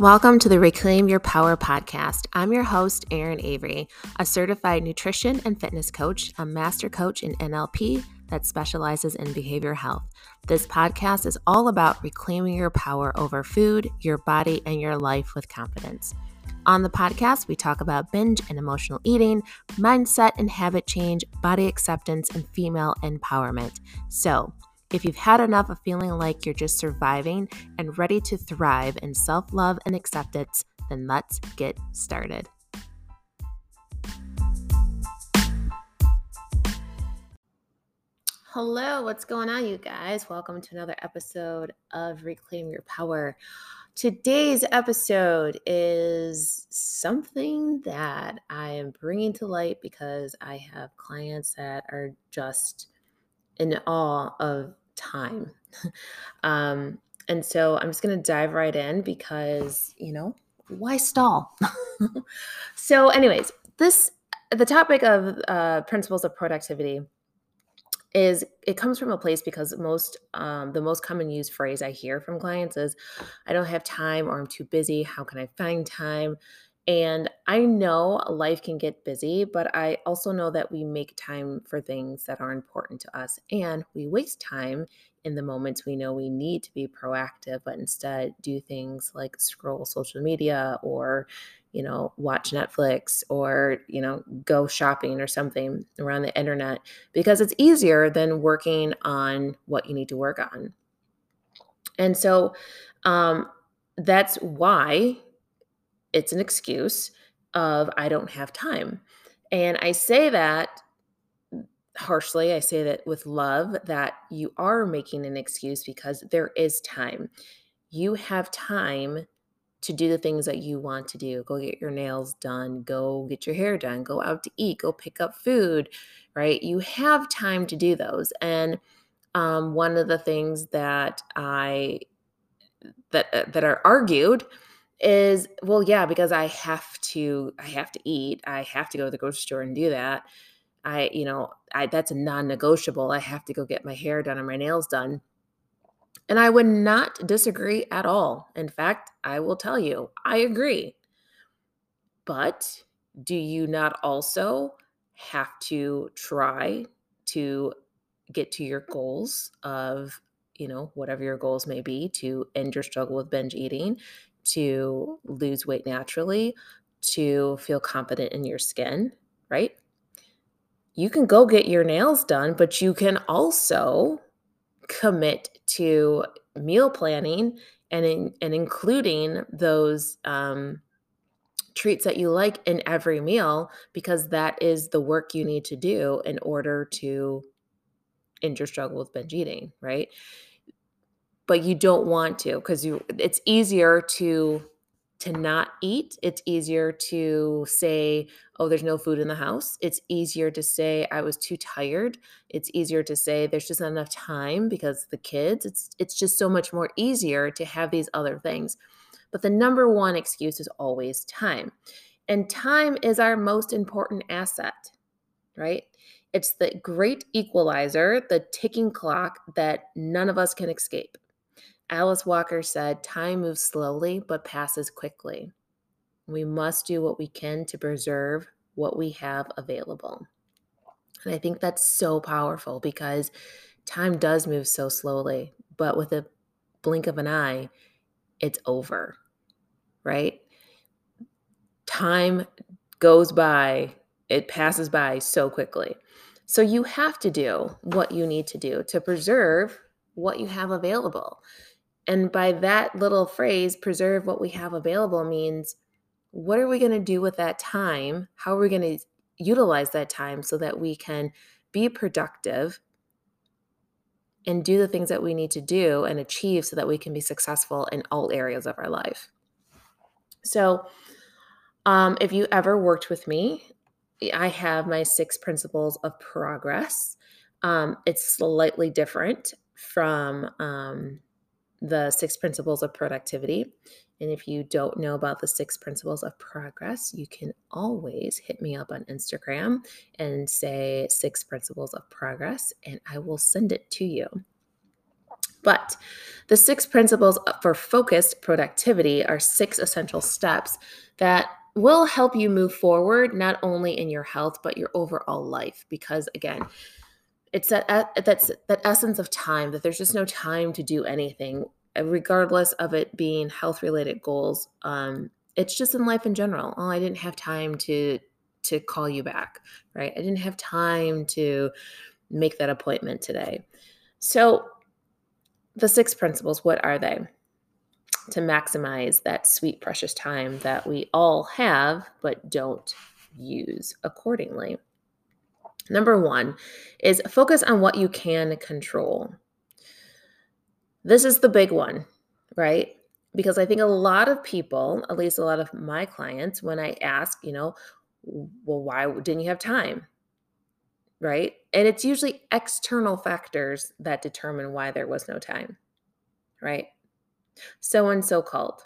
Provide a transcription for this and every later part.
Welcome to the Reclaim Your Power podcast. I'm your host, Aaron Avery, a certified nutrition and fitness coach, a master coach in NLP that specializes in behavioral health. This podcast is all about reclaiming your power over food, your body, and your life with confidence. On the podcast, we talk about binge and emotional eating, mindset and habit change, body acceptance, and female empowerment. So, if you've had enough of feeling like you're just surviving and ready to thrive in self-love and acceptance, then let's get started. Hello, what's going on, you guys? Welcome to another episode of Reclaim Your Power. Today's episode is something that I am bringing to light because I have clients that are just in awe of time. And so I'm just going to dive right in because, you know, why stall? So anyways, the topic of principles of productivity is, it comes from a place because the most common used phrase I hear from clients is, I don't have time, or I'm too busy. How can I find time? And I know life can get busy, but I also know that we make time for things that are important to us, and we waste time in the moments we know we need to be proactive, but instead do things like scroll social media or, you know, watch Netflix or, you know, go shopping or something around the internet because it's easier than working on what you need to work on. And so that's why it's an excuse of, I don't have time. And I say that harshly. I say that with love, that you are making an excuse because there is time. You have time to do the things that you want to do. Go get your nails done. Go get your hair done. Go out to eat. Go pick up food, right? You have time to do those. And one of the things that that are argued is, well, yeah, because I have to eat. I have to go to the grocery store and do that. That's a non-negotiable. I have to go get my hair done and my nails done. And I would not disagree at all. In fact, I will tell you, I agree. But do you not also have to try to get to your goals of, you know, whatever your goals may be, to end your struggle with binge eating, to lose weight naturally, to feel confident in your skin, right? You can go get your nails done, but you can also commit to meal planning and including those treats that you like in every meal, because that is the work you need to do in order to end your struggle with binge eating, right? But you don't want to, because it's easier to not eat. It's easier to say, oh, there's no food in the house. It's easier to say, I was too tired. It's easier to say, there's just not enough time because the kids. It's just so much more easier to have these other things. But the number one excuse is always time. And time is our most important asset, right? It's the great equalizer, the ticking clock that none of us can escape. Alice Walker said, time moves slowly but passes quickly. We must do what we can to preserve what we have available. And I think that's so powerful, because time does move so slowly, but with a blink of an eye, it's over, right? Time goes by, it passes by so quickly. So you have to do what you need to do to preserve what you have available. And by that little phrase, preserve what we have available, means, what are we going to do with that time? How are we going to utilize that time so that we can be productive and do the things that we need to do and achieve so that we can be successful in all areas of our life? So if you ever worked with me, I have my 6 principles of progress. It's slightly different from the 6 principles of productivity. And if you don't know about the 6 principles of progress, you can always hit me up on Instagram and say 6 principles of progress, and I will send it to you. But the 6 principles for focused productivity are 6 essential steps that will help you move forward, not only in your health, but your overall life. Because again, it's that essence of time, that there's just no time to do anything, regardless of it being health-related goals. It's just in life in general. Oh, I didn't have time to call you back, right? I didn't have time to make that appointment today. So the 6 principles, what are they? To maximize that sweet, precious time that we all have, but don't use accordingly. Number 1 is focus on what you can control. This is the big one, right? Because I think a lot of people, at least a lot of my clients, when I ask, well, why didn't you have time? Right? And it's usually external factors that determine why there was no time, right? So-and-so called.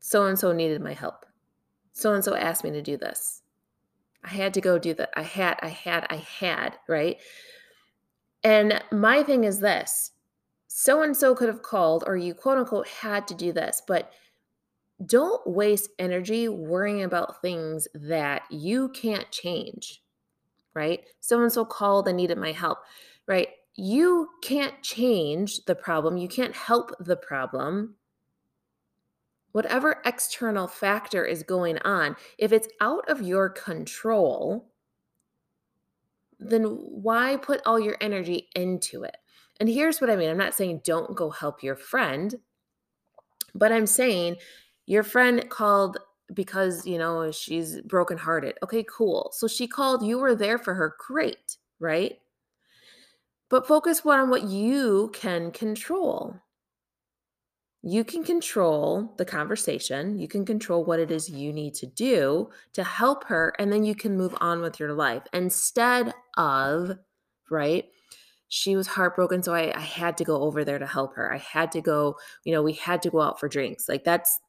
So-and-so needed my help. So-and-so asked me to do this. I had to go do that. I had, right? And my thing is this. So-and-so could have called, or you quote-unquote had to do this, but don't waste energy worrying about things that you can't change, right? So-and-so called and needed my help, right? You can't change the problem. You can't help the problem. Whatever external factor is going on, if it's out of your control, then why put all your energy into it? And here's what I mean. I'm not saying don't go help your friend, but I'm saying your friend called because, she's brokenhearted. Okay, cool. So she called, you were there for her. Great, right? But focus on what you can control. You can control the conversation. You can control what it is you need to do to help her, and then you can move on with your life instead of, right? She was heartbroken, so I had to go over there to help her. I had to go, we had to go out for drinks. Like that's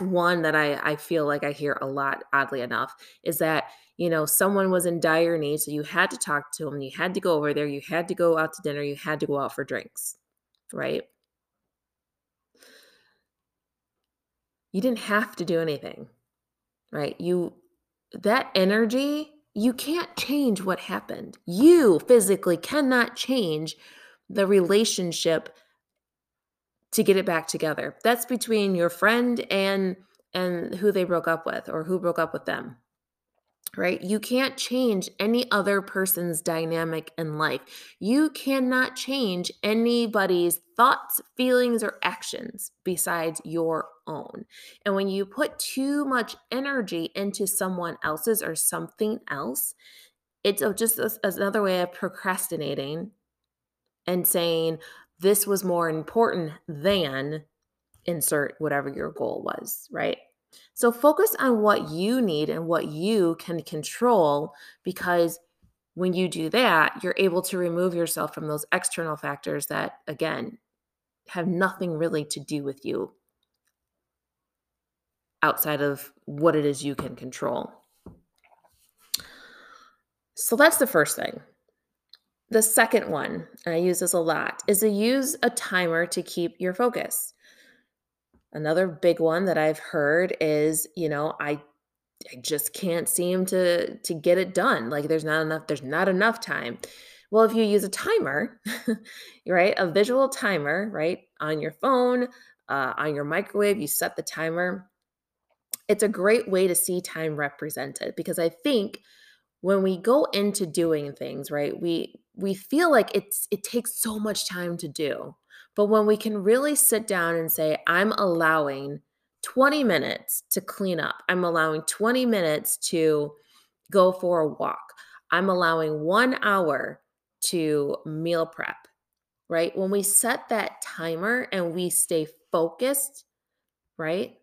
one that I feel like I hear a lot, oddly enough, is that, someone was in dire need, so you had to talk to them, you had to go over there, you had to go out to dinner, you had to go out for drinks, right? You didn't have to do anything, right? That energy, you can't change what happened. You physically cannot change the relationship to get it back together. That's between your friend and who they broke up with, or who broke up with them, right? You can't change any other person's dynamic in life. You cannot change anybody's thoughts, feelings, or actions besides your own. And when you put too much energy into someone else's or something else, it's just another way of procrastinating and saying, this was more important than insert whatever your goal was, right? So focus on what you need and what you can control, because when you do that, you're able to remove yourself from those external factors that, again, have nothing really to do with you outside of what it is you can control. So that's the first thing. The second one, and I use this a lot, is to use a timer to keep your focus. Another big one that I've heard is, I just can't seem to get it done. Like there's not enough time. Well, if you use a timer, right, a visual timer, right, on your phone, on your microwave, you set the timer. It's a great way to see time represented, because I think when we go into doing things, right, we feel like it takes so much time to do. But when we can really sit down and say, I'm allowing 20 minutes to clean up, I'm allowing 20 minutes to go for a walk, I'm allowing 1 hour to meal prep, right? When we set that timer and we stay focused, right?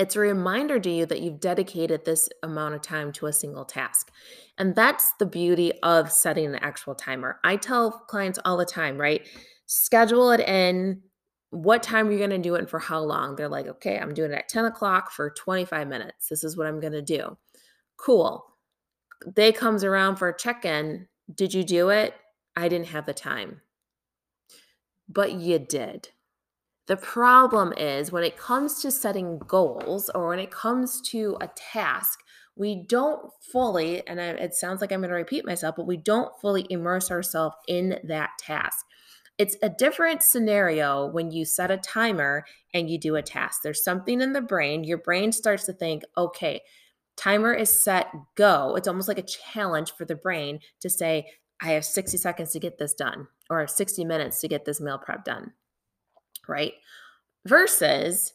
It's a reminder to you that you've dedicated this amount of time to a single task. And that's the beauty of setting an actual timer. I tell clients all the time, right? Schedule it in. What time are you going to do it and for how long? They're like, okay, I'm doing it at 10 o'clock for 25 minutes. This is what I'm going to do. Cool. Day comes around for a check-in. Did you do it? I didn't have the time. but you did. The problem is when it comes to setting goals or when it comes to a task, we don't fully, and it sounds like I'm going to repeat myself, but we don't fully immerse ourselves in that task. It's a different scenario when you set a timer and you do a task. There's something in the brain. Your brain starts to think, okay, timer is set, go. It's almost like a challenge for the brain to say, I have 60 seconds to get this done, or I have 60 minutes to get this meal prep done, right? Versus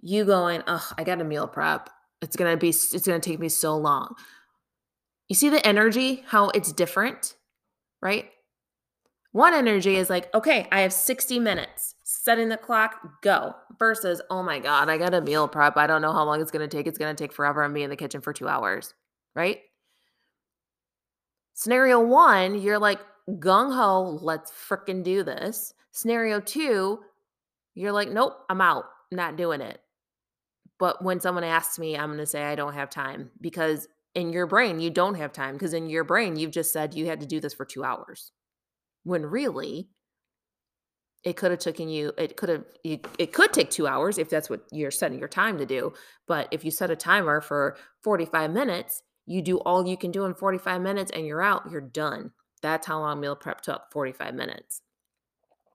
you going, oh, I got a meal prep. It's going to take me so long. You see the energy, how it's different, right? One energy is like, okay, I have 60 minutes, setting the clock, go. Versus, oh my God, I got a meal prep. I don't know how long it's going to take. It's going to take forever. I'm being in the kitchen for 2 hours, right? Scenario one, you're like, gung-ho, let's freaking do this. Scenario two, you're like, nope, I'm out, not doing it. But when someone asks me, I'm going to say I don't have time, because in your brain, you don't have time, because in your brain, you've just said you had to do this for 2 hours. When really, it could take 2 hours if that's what you're setting your time to do. But if you set a timer for 45 minutes, you do all you can do in 45 minutes and you're out, you're done. That's how long meal prep took, 45 minutes,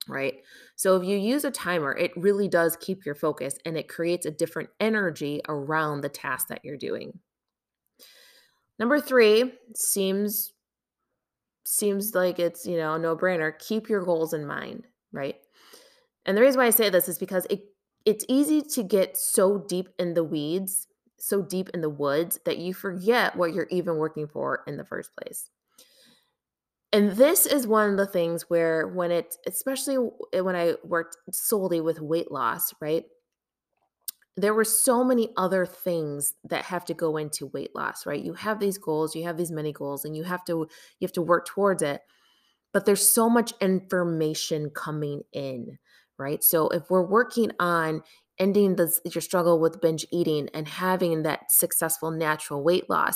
right? So if you use a timer, it really does keep your focus and it creates a different energy around the task that you're doing. Number three, seems like it's, a no-brainer. Keep your goals in mind, right? And the reason why I say this is because it's easy to get so deep in the weeds, so deep in the woods, that you forget what you're even working for in the first place. And this is one of the things where especially when I worked solely with weight loss, right? There were so many other things that have to go into weight loss, right? You have these goals, you have these many goals, and you have to work towards it. But there's so much information coming in, right? So if we're working on ending your struggle with binge eating and having that successful natural weight loss,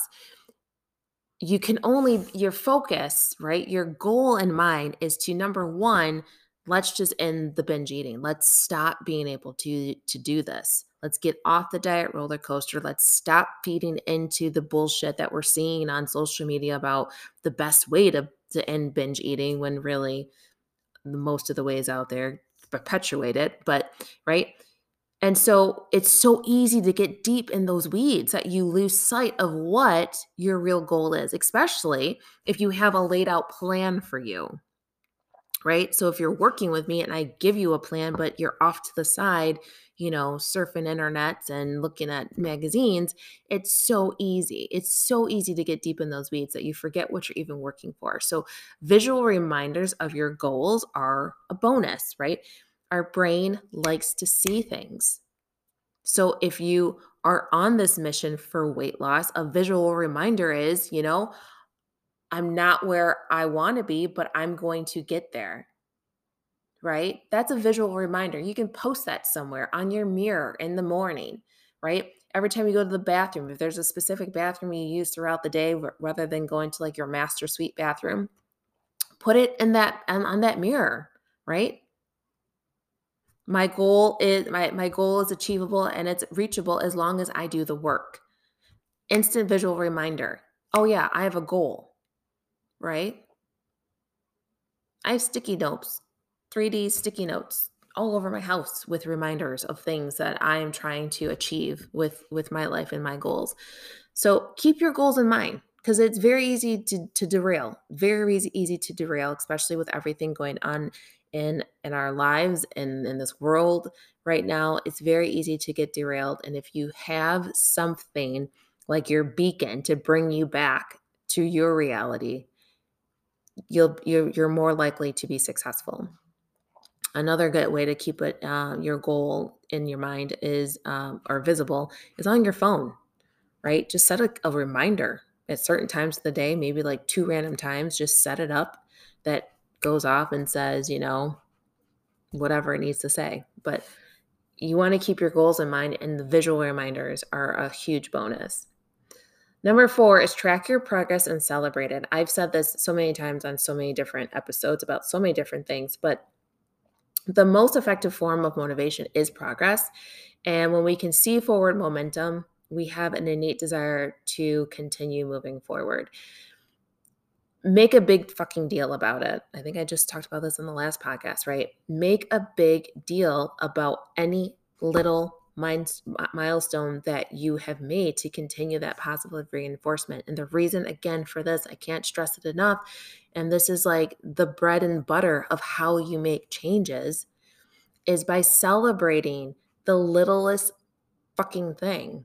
you can only, your focus, right? Your goal in mind is to, number one, let's just end the binge eating. Let's stop being able to do this. Let's get off the diet roller coaster. Let's stop feeding into the bullshit that we're seeing on social media about the best way to end binge eating, when really most of the ways out there perpetuate it, but right? And so it's so easy to get deep in those weeds that you lose sight of what your real goal is, especially if you have a laid out plan for you, right? So if you're working with me and I give you a plan, but you're off to the side, surfing internets and looking at magazines, it's so easy. It's so easy to get deep in those weeds that you forget what you're even working for. So visual reminders of your goals are a bonus, right? Our brain likes to see things. So if you are on this mission for weight loss, a visual reminder is, I'm not where I want to be, but I'm going to get there, right? That's a visual reminder. You can post that somewhere on your mirror in the morning, right? Every time you go to the bathroom, if there's a specific bathroom you use throughout the day, rather than going to like your master suite bathroom, put it in that, on that mirror, right? My goal is achievable and it's reachable as long as I do the work. Instant visual reminder. Oh yeah, I have a goal. Right? I have sticky notes, 3D sticky notes all over my house with reminders of things that I am trying to achieve with my life and my goals. So keep your goals in mind, because it's very easy to derail, especially with everything going on in our lives and in this world right now. It's very easy to get derailed. And if you have something like your beacon to bring you back to your reality, you're more likely to be successful. Another good way to keep it your goal in your mind is or visible is on your phone, right? Just set a reminder at certain times of the day, maybe like 2 random times. Just set it up that goes off and says, whatever it needs to say. But you want to keep your goals in mind, and the visual reminders are a huge bonus. Number 4 is track your progress and celebrate it. I've said this so many times on so many different episodes about so many different things, but The most effective form of motivation is progress. And when we can see forward momentum, we have an innate desire to continue moving forward. Make a big fucking deal about it. I think I just talked about this in the last podcast, right? Make a big deal about any little milestone that you have made to continue that positive reinforcement. And the reason, again, for this, I can't stress it enough, and this is like the bread and butter of how you make changes, is by celebrating the littlest fucking thing.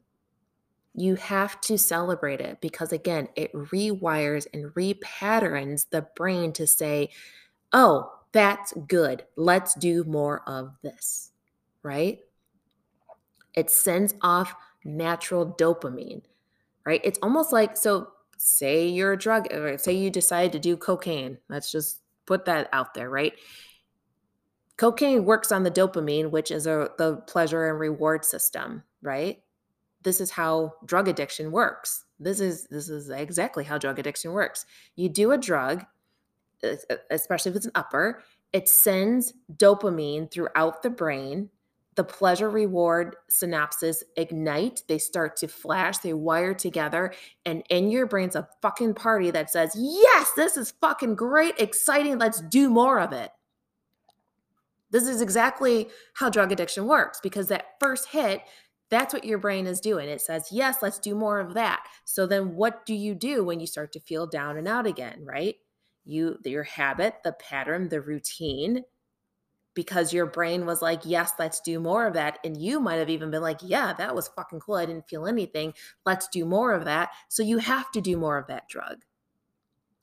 You have to celebrate it because, again, it rewires and repatterns the brain to say, oh, that's good. Let's do more of this, right? It sends off natural dopamine, right? It's almost like, so say you're a drug, or say you decide to do cocaine. Let's just put that out there, right? Cocaine works on the dopamine, which is the pleasure and reward system, right? This is how drug addiction works. This is exactly how drug addiction works. You do a drug, especially if it's an upper, it sends dopamine throughout the brain. The pleasure reward synapses ignite. They start to flash. They wire together. And in your brain's a fucking party that says, yes, this is fucking great, exciting. Let's do more of it. This is exactly how drug addiction works, because that first hit, that's what your brain is doing. It says, yes, let's do more of that. So then what do you do when you start to feel down and out again, right? Your habit, the pattern, the routine, because your brain was like, yes, let's do more of that. And you might have even been like, yeah, that was fucking cool. I didn't feel anything. Let's do more of that. So you have to do more of that drug.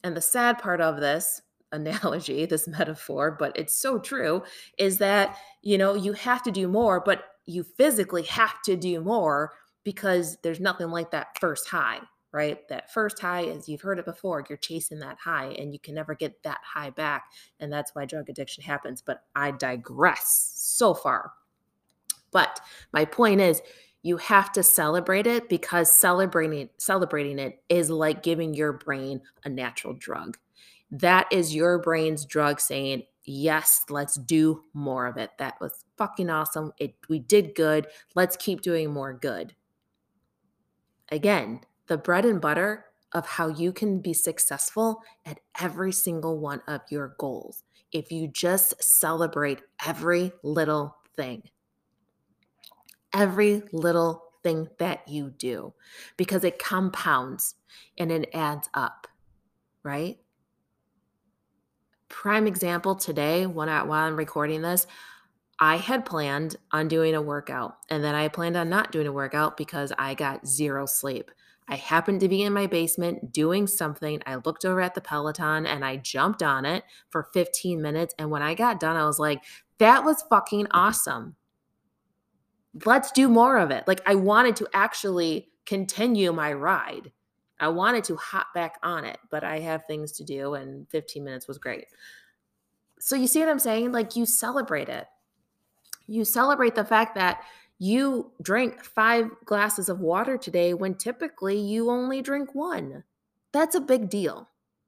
And the sad part of this analogy, this metaphor, but it's so true, is that, you have to do more, but you physically have to do more because there's nothing like that first high, right? That first high, as you've heard it before, you're chasing that high and you can never get that high back. And that's why drug addiction happens. But I digress so far. But my point is, you have to celebrate it, because celebrating it is like giving your brain a natural drug. That is your brain's drug saying, yes, let's do more of it. That was fucking awesome. We did good. Let's keep doing more good. Again, the bread and butter of how you can be successful at every single one of your goals, if you just celebrate every little thing. Every little thing that you do, because it compounds and it adds up, right? Prime example today, while I'm recording this, I had planned on doing a workout, and then I planned on not doing a workout because I got zero sleep. I happened to be in my basement doing something. I looked over at the Peloton and I jumped on it for 15 minutes. And when I got done, I was like, that was fucking awesome. Let's do more of it. Like, I wanted to actually continue my ride. I wanted to hop back on it, but I have things to do, and 15 minutes was great. So you see what I'm saying? Like, you celebrate it. You celebrate the fact that you drank 5 glasses of water today when typically you only drink 1. That's a big deal,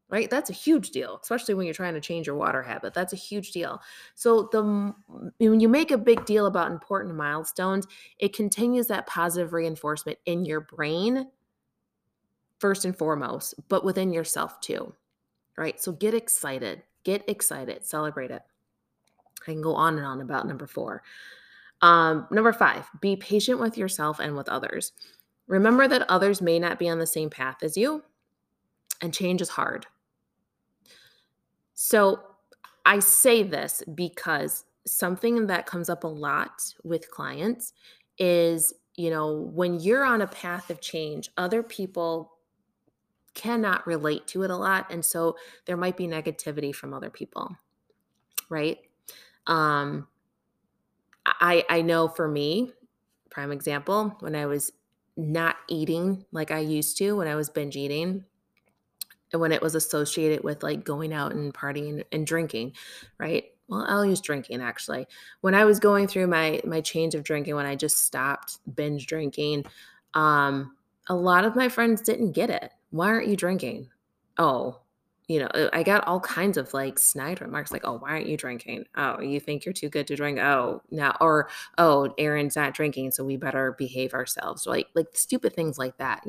right? That's a huge deal, especially when you're trying to change your water habit. That's a huge deal. So when you make a big deal about important milestones, it continues that positive reinforcement in your brain first and foremost, but within yourself too, right? So get excited, celebrate it. I can go on and on about number 4. Number 5, be patient with yourself and with others. Remember that others may not be on the same path as you, and change is hard. So I say this because something that comes up a lot with clients is, when you're on a path of change, other people cannot relate to it a lot. And so there might be negativity from other people, right? I know for me, prime example, when I was not eating like I used to, when I was binge eating, and when it was associated with like going out and partying and drinking, right? Well, I'll use drinking actually. When I was going through my change of drinking, when I just stopped binge drinking, a lot of my friends didn't get it. Why aren't you drinking? Oh, I got all kinds of like snide remarks like, oh, why aren't you drinking? Oh, you think you're too good to drink? Oh, no. Or, oh, Aaron's not drinking, so we better behave ourselves. Like stupid things like that,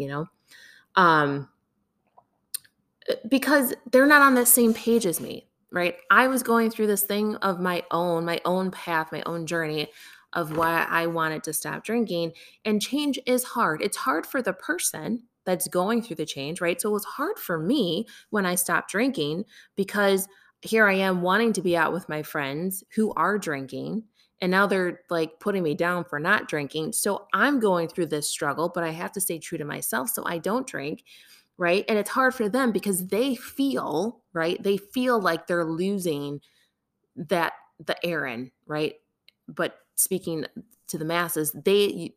because they're not on the same page as me, right? I was going through this thing of my own path, my own journey of why I wanted to stop drinking, and change is hard. It's hard for the person that's going through the change, right? So it was hard for me when I stopped drinking, because here I am wanting to be out with my friends who are drinking, and now they're like putting me down for not drinking. So I'm going through this struggle, but I have to stay true to myself so I don't drink, right? And it's hard for them because they feel, right? They feel like they're losing the Aaron, right? But speaking to the masses,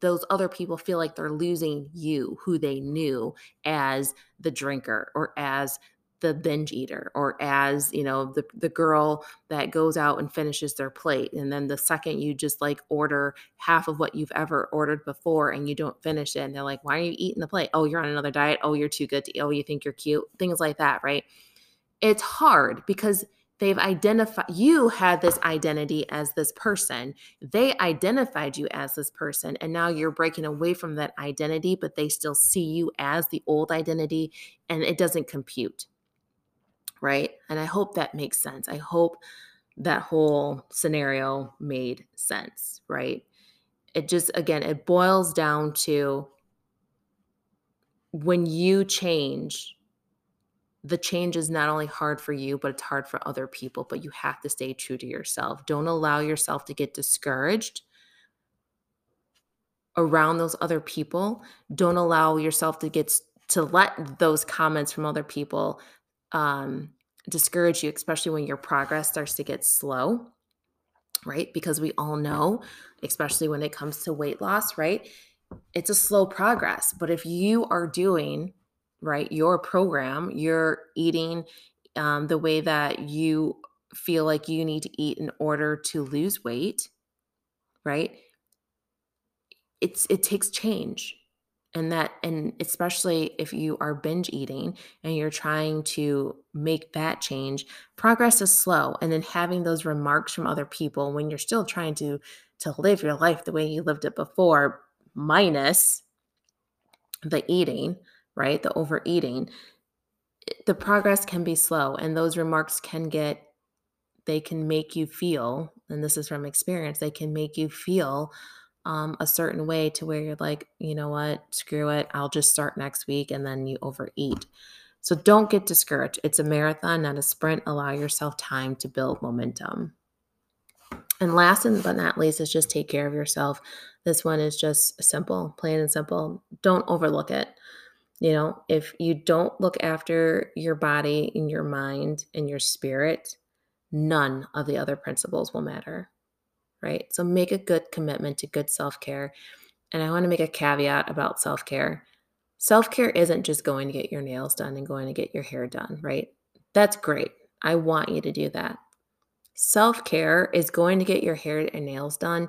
those other people feel like they're losing you, who they knew as the drinker or as the binge eater or as, the girl that goes out and finishes their plate. And then the second you just like order half of what you've ever ordered before and you don't finish it, and they're like, why are you eating the plate? Oh, you're on another diet. Oh, you're too good to eat. Oh, you think you're cute. Things like that, right? It's hard because they've identified, you had this identity as this person. They identified you as this person, and now you're breaking away from that identity, but they still see you as the old identity, and it doesn't compute, right? And I hope that makes sense. I hope that whole scenario made sense, right? It just, again, it boils down to when you change, the change is not only hard for you, but it's hard for other people, but you have to stay true to yourself. Don't allow yourself to get discouraged around those other people. Don't allow yourself to let those comments from other people discourage you, especially when your progress starts to get slow, right? Because we all know, especially when it comes to weight loss, right? It's a slow progress, but if you are doing right, your program, you're eating the way that you feel like you need to eat in order to lose weight, right? It takes change, and especially if you are binge eating and you're trying to make that change, progress is slow. And then having those remarks from other people when you're still trying to live your life the way you lived it before, minus the eating, right? The overeating, the progress can be slow, and those remarks they can make you feel, and this is from experience, they can make you feel a certain way to where you're like, you know what, screw it, I'll just start next week, and then you overeat. So don't get discouraged. It's a marathon, not a sprint. Allow yourself time to build momentum. And last but not least is just take care of yourself. This one is just simple, plain and simple. Don't overlook it. If you don't look after your body and your mind and your spirit, none of the other principles will matter, right? So make a good commitment to good self-care. And I want to make a caveat about self-care. Self-care isn't just going to get your nails done and going to get your hair done, right? That's great. I want you to do that. Self-care is going to get your hair and nails done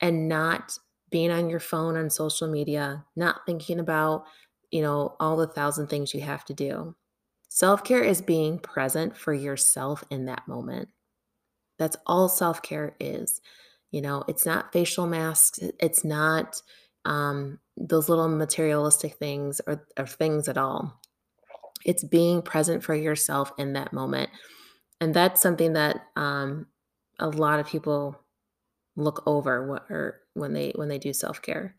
and not being on your phone, on social media, not thinking about all the 1,000 things you have to do. Self-care is being present for yourself in that moment. That's all self-care is. It's not facial masks. It's not those little materialistic things or things at all. It's being present for yourself in that moment. And that's something that a lot of people look over when they do self-care.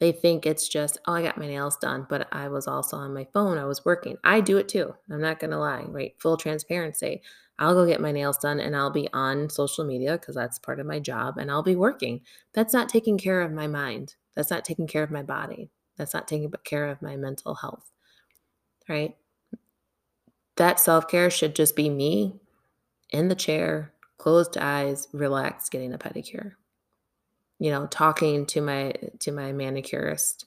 They think it's just, oh, I got my nails done, but I was also on my phone. I was working. I do it too. I'm not going to lie, right? Full transparency. I'll go get my nails done and I'll be on social media because that's part of my job, and I'll be working. That's not taking care of my mind. That's not taking care of my body. That's not taking care of my mental health, right? That self-care should just be me in the chair, closed eyes, relaxed, getting a pedicure. Talking to my manicurist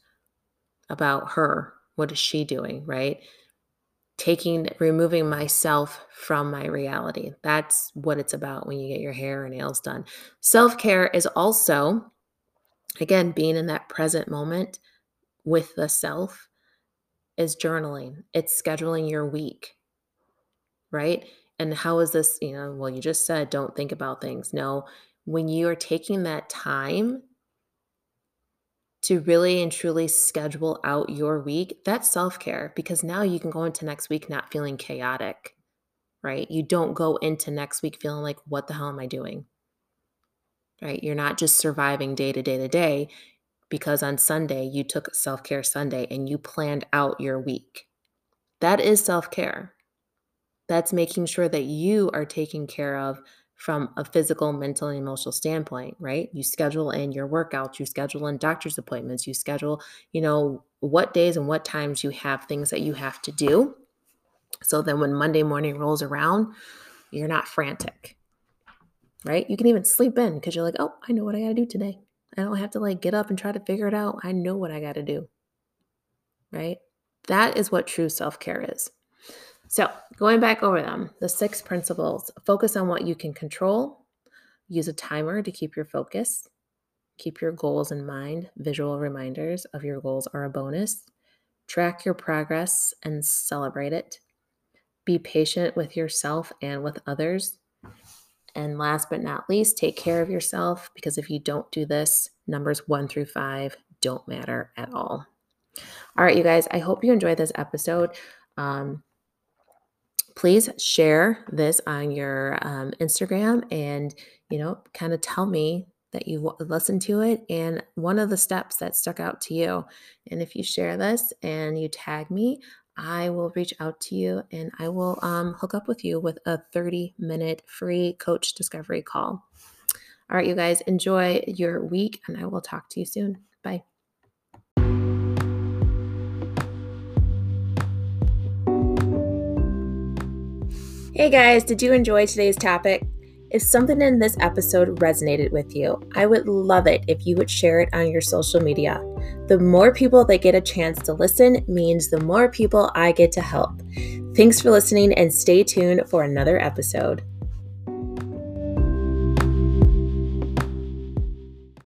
about her, what is she doing, right? Removing myself from my reality. That's what it's about when you get your hair and nails done. Self-care is also, again, being in that present moment with the self, is journaling. It's scheduling your week. right? And how is this, well, you just said, don't think about things. No, when you are taking that time to really and truly schedule out your week, that's self-care, because now you can go into next week not feeling chaotic, right? You don't go into next week feeling like, what the hell am I doing, right? You're not just surviving day to day to day because on Sunday you took self-care Sunday and you planned out your week. That is self-care. That's making sure that you are taken care of from a physical, mental, and emotional standpoint, right? You schedule in your workouts, you schedule in doctor's appointments, you schedule, what days and what times you have things that you have to do. So then when Monday morning rolls around, you're not frantic, right? You can even sleep in because you're like, oh, I know what I got to do today. I don't have to get up and try to figure it out. I know what I got to do, right? That is what true self-care is. So going back over them, the 6 principles: focus on what you can control, use a timer to keep your focus, keep your goals in mind, visual reminders of your goals are a bonus, track your progress and celebrate it, be patient with yourself and with others, and last but not least, take care of yourself, because if you don't do this, numbers 1 through 5 don't matter at all. All right, you guys, I hope you enjoyed this episode. Please share this on your Instagram and, kind of tell me that you listened to it and one of the steps that stuck out to you. And if you share this and you tag me, I will reach out to you and I will hook up with you with a 30-minute free coach discovery call. All right, you guys, enjoy your week and I will talk to you soon. Bye. Hey guys, did you enjoy today's topic? If something in this episode resonated with you, I would love it if you would share it on your social media. The more people that get a chance to listen means the more people I get to help. Thanks for listening and stay tuned for another episode.